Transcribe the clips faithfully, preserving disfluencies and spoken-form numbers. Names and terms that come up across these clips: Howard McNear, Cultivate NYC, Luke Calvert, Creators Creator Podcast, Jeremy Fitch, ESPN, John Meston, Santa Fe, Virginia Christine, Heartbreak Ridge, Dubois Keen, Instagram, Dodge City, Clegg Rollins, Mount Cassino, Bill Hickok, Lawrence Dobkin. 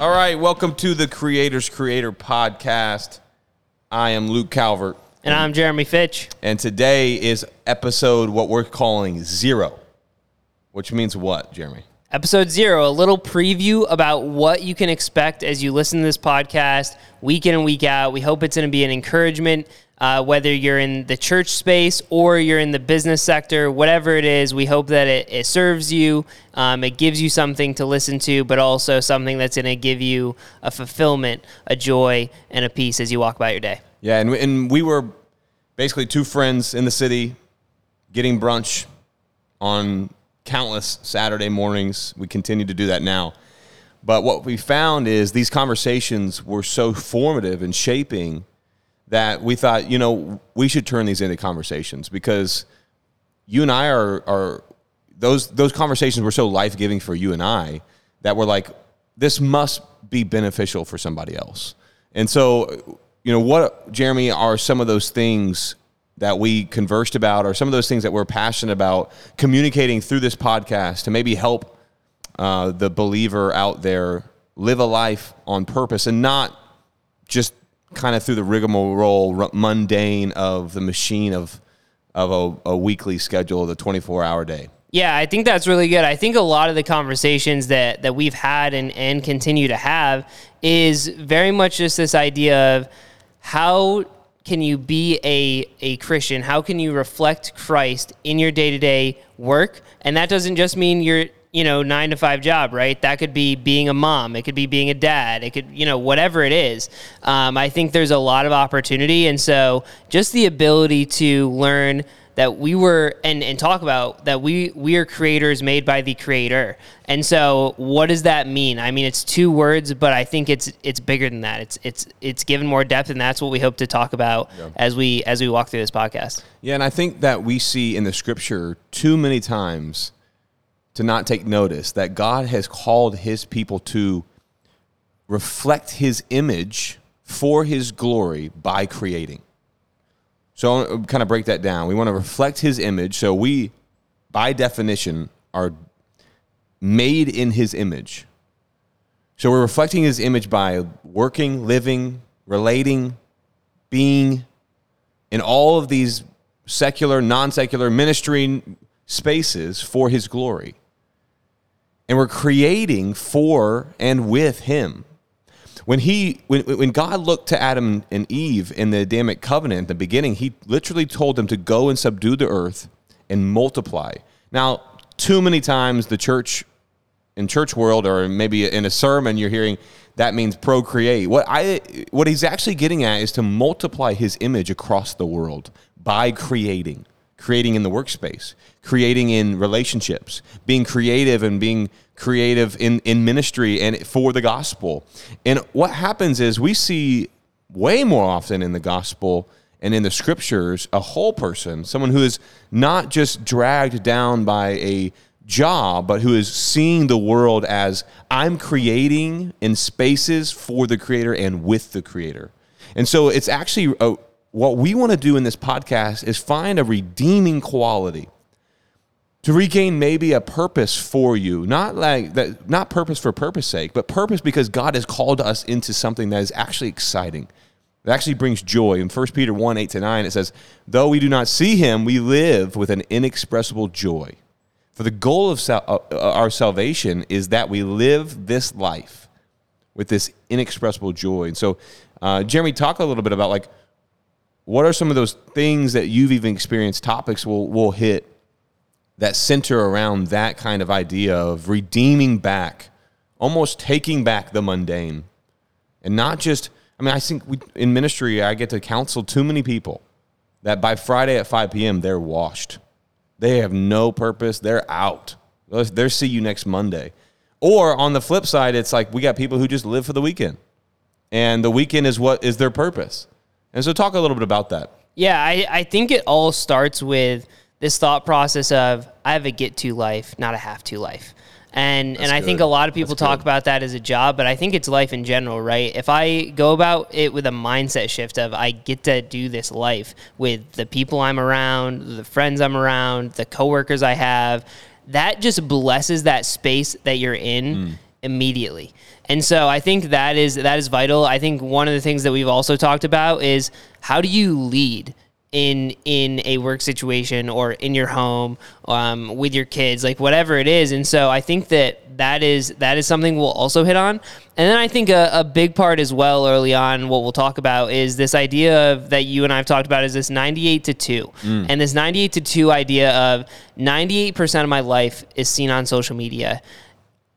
All right, welcome to the Creators Creator Podcast. I am Luke Calvert. And I'm Jeremy Fitch. And today is episode what we're calling zero, which means what, Jeremy? Episode zero, a little preview about what you can expect as you listen to this podcast week in and week out. We hope it's going to be an encouragement, uh, whether you're in the church space or you're in the business sector, whatever it is. We hope that it, it serves you, um, it gives you something to listen to, but also something that's going to give you a fulfillment, a joy, and a peace as you walk about your day. Yeah, and we, and we were basically two friends in the city getting brunch on countless Saturday mornings. We continue to do that now. But what we found is these conversations were so formative and shaping that we thought, you know, we should turn these into conversations, because you and I are, are those those conversations were so life-giving for you and I that we're like, this must be beneficial for somebody else. And so, you know, what, Jeremy, are some of those things that we conversed about, or some of those things that we're passionate about communicating through this podcast to maybe help uh, the believer out there live a life on purpose and not just kind of through the rigmarole mundane of the machine of of a, a weekly schedule, the twenty-four hour day. Yeah, I think that's really good. I think a lot of the conversations that, that we've had and, and continue to have is very much just this idea of how can you be a, a Christian? How can you reflect Christ in your day-to-day work? And that doesn't just mean your, you know, nine to five job, right? That could be being a mom. It could be being a dad. It could, you know, whatever it is. Um, I think there's a lot of opportunity. And so just the ability to learn that we were, and, and talk about that we, we are creators made by the Creator. And so what does that mean? I mean, it's two words, but I think it's it's bigger than that. It's it's it's given more depth, and that's what we hope to talk about yeah. as we as we walk through this podcast. Yeah, and I think that we see in the scripture too many times to not take notice that God has called his people to reflect his image for his glory by creating. So I want to kind of break that down. We want to reflect his image. So we, by definition, are made in his image. So we're reflecting his image by working, living, relating, being in all of these secular, non-secular ministry spaces for his glory. And we're creating for and with him. When he, when when God looked to Adam and Eve in the Adamic covenant at the beginning, he literally told them to go and subdue the earth and multiply. Now, too many times the church, in church world, or maybe in a sermon, you're hearing that means procreate. What I what he's actually getting at is to multiply his image across the world by creating, creating in the workspace, creating in relationships, being creative and being creative in, in ministry and for the gospel. And what happens is we see way more often in the gospel and in the scriptures a whole person, someone who is not just dragged down by a job, but who is seeing the world as I'm creating in spaces for the Creator and with the Creator. And so it's actually a, what we want to do in this podcast is find a redeeming quality to regain maybe a purpose for you, not like that, not purpose for purpose sake, but purpose because God has called us into something that is actually exciting. It actually brings joy. In First Peter one, eight to nine, it says, though we do not see him, we live with an inexpressible joy. For the goal of sal- uh, our salvation is that we live this life with this inexpressible joy. And so, uh, Jeremy, talk a little bit about, like, what are some of those things that you've even experienced, topics we'll, we'll hit that center around that kind of idea of redeeming back, almost taking back the mundane. And not just, I mean, I think we, in ministry, I get to counsel too many people that by Friday at five p.m., they're washed. They have no purpose. They're out. They'll see you next Monday. Or on the flip side, it's like we got people who just live for the weekend. And the weekend is what is their purpose. And so talk a little bit about that. Yeah, I, I think it all starts with this thought process of I have a get-to life, not a have-to life. And That's and I good. think a lot of people That's talk good. about that as a job, but I think it's life in general, right? If I go about it with a mindset shift of I get to do this life with the people I'm around, the friends I'm around, the coworkers I have, that just blesses that space that you're in. Mm. immediately. And so I think that is that is vital. I think one of the things that we've also talked about is how do you lead in in a work situation or in your home, um, with your kids, like whatever it is. And so I think that that is that is something we'll also hit on. And then I think a, a big part as well early on, what we'll talk about is this idea of that you and I've talked about is this ninety-eight to two mm. and this ninety-eight to two idea of ninety-eight percent of my life is seen on social media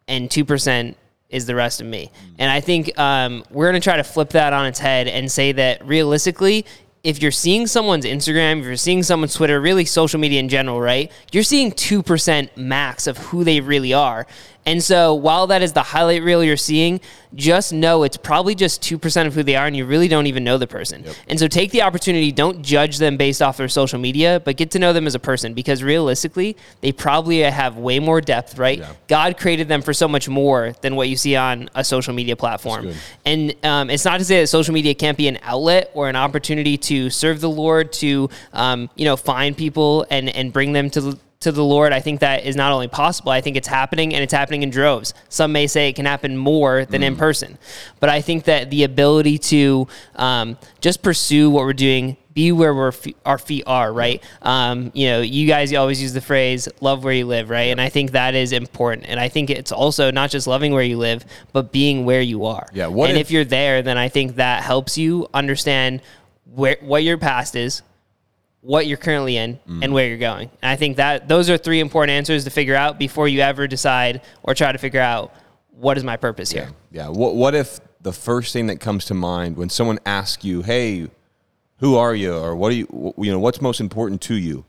and two percent is the rest of me. Mm. And I think um, we're going to try to flip that on its head and say that realistically, if you're seeing someone's Instagram, if you're seeing someone's Twitter, really social media in general, right? You're seeing two percent max of who they really are. And so while that is the highlight reel you're seeing, just know it's probably just two percent of who they are and you really don't even know the person. Yep. And so take the opportunity, don't judge them based off their social media, but get to know them as a person because realistically, they probably have way more depth, right? Yeah. God created them for so much more than what you see on a social media platform. And um, it's not to say that social media can't be an outlet or an opportunity to serve the Lord, to um, you know, find people and, and bring them to the to the Lord. I think that is not only possible, I think it's happening and it's happening in droves. Some may say it can happen more than mm. in person, but I think that the ability to um, just pursue what we're doing, be where we're fe- our feet are, right? Um, you know, you guys always use the phrase, love where you live, right? And I think that is important. And I think it's also not just loving where you live, but being where you are. Yeah. What and if-, if you're there, then I think that helps you understand where what your past is, what you're currently in, mm. and where you're going. And I think that those are three important answers to figure out before you ever decide or try to figure out what is my purpose here. Yeah. yeah. What, what if the first thing that comes to mind when someone asks you, hey, who are you? Or what do you, you know, what's most important to you?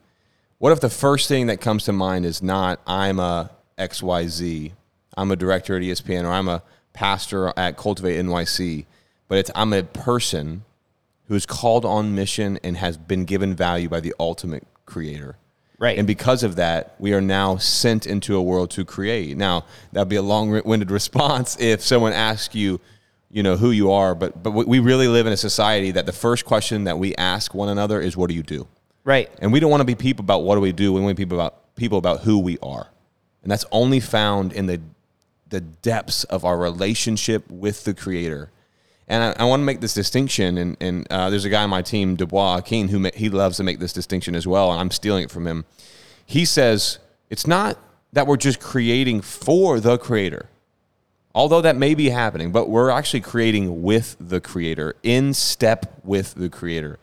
What if the first thing that comes to mind is not, I'm a X Y Z, I'm a director at E S P N, or I'm a pastor at Cultivate N Y C, but it's I'm a person who is called on mission and has been given value by the ultimate creator. Right. And because of that, we are now sent into a world to create. Now, that'd be a long-winded response if someone asks you, you know, who you are, but but we really live in a society that the first question that we ask one another is, what do you do? Right. And we don't want to be people about what do we do, we want to be people about people about who we are. And that's only found in the the depths of our relationship with the creator. And I, I want to make this distinction, and, and uh, there's a guy on my team, Dubois Keen, who ma- he loves to make this distinction as well, and I'm stealing it from him. He says, it's not that we're just creating for the creator, although that may be happening, but we're actually creating with the creator, in step with the creator.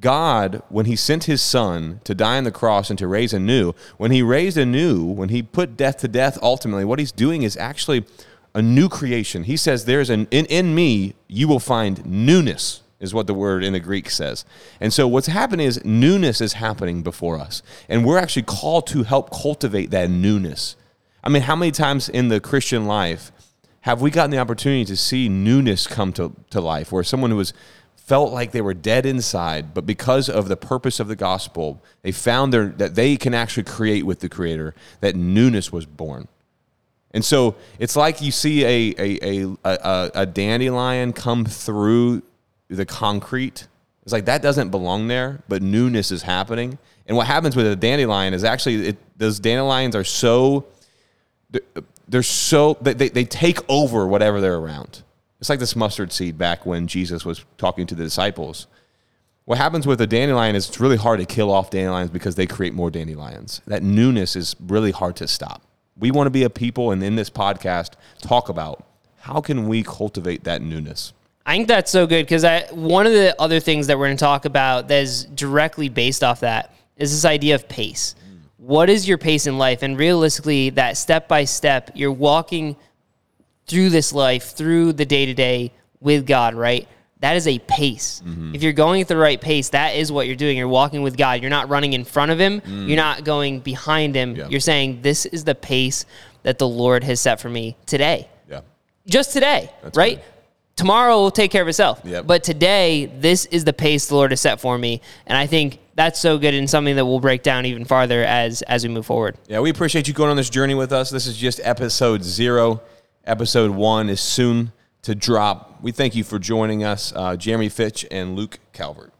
God, when he sent his son to die on the cross and to raise anew, when he raised anew, when he put death to death, ultimately, what he's doing is actually a new creation. He says, there's an, in, in me, you will find newness, is what the word in the Greek says. And so what's happening is newness is happening before us. And we're actually called to help cultivate that newness. I mean, how many times in the Christian life have we gotten the opportunity to see newness come to, to life, where someone who was felt like they were dead inside, but because of the purpose of the gospel, they found their, that they can actually create with the creator, that newness was born. And so it's like you see a a, a a a dandelion come through the concrete. It's like that doesn't belong there, but newness is happening. And what happens with a dandelion is actually it, those dandelions are so they're so they they take over whatever they're around. It's like this mustard seed back when Jesus was talking to the disciples. What happens with a dandelion is it's really hard to kill off dandelions because they create more dandelions. That newness is really hard to stop. We want to be a people, and in this podcast, talk about how can we cultivate that newness. I think that's so good because I one of the other things that we're going to talk about that is directly based off that is this idea of pace. Mm. What is your pace in life? And realistically, that step-by-step, you're walking through this life, through the day-to-day with God, right? That is a pace. Mm-hmm. If you're going at the right pace, that is what you're doing. You're walking with God. You're not running in front of him. Mm. You're not going behind him. Yeah. You're saying, this is the pace that the Lord has set for me today. Yeah. Just today, that's right? Funny. Tomorrow will take care of itself. Yep. But today, this is the pace the Lord has set for me. And I think that's so good and something that we'll break down even farther as, as we move forward. Yeah, we appreciate you going on this journey with us. This is just episode zero. Episode one is soon to drop. We thank you for joining us, uh, Jeremy Fitch and Luke Calvert.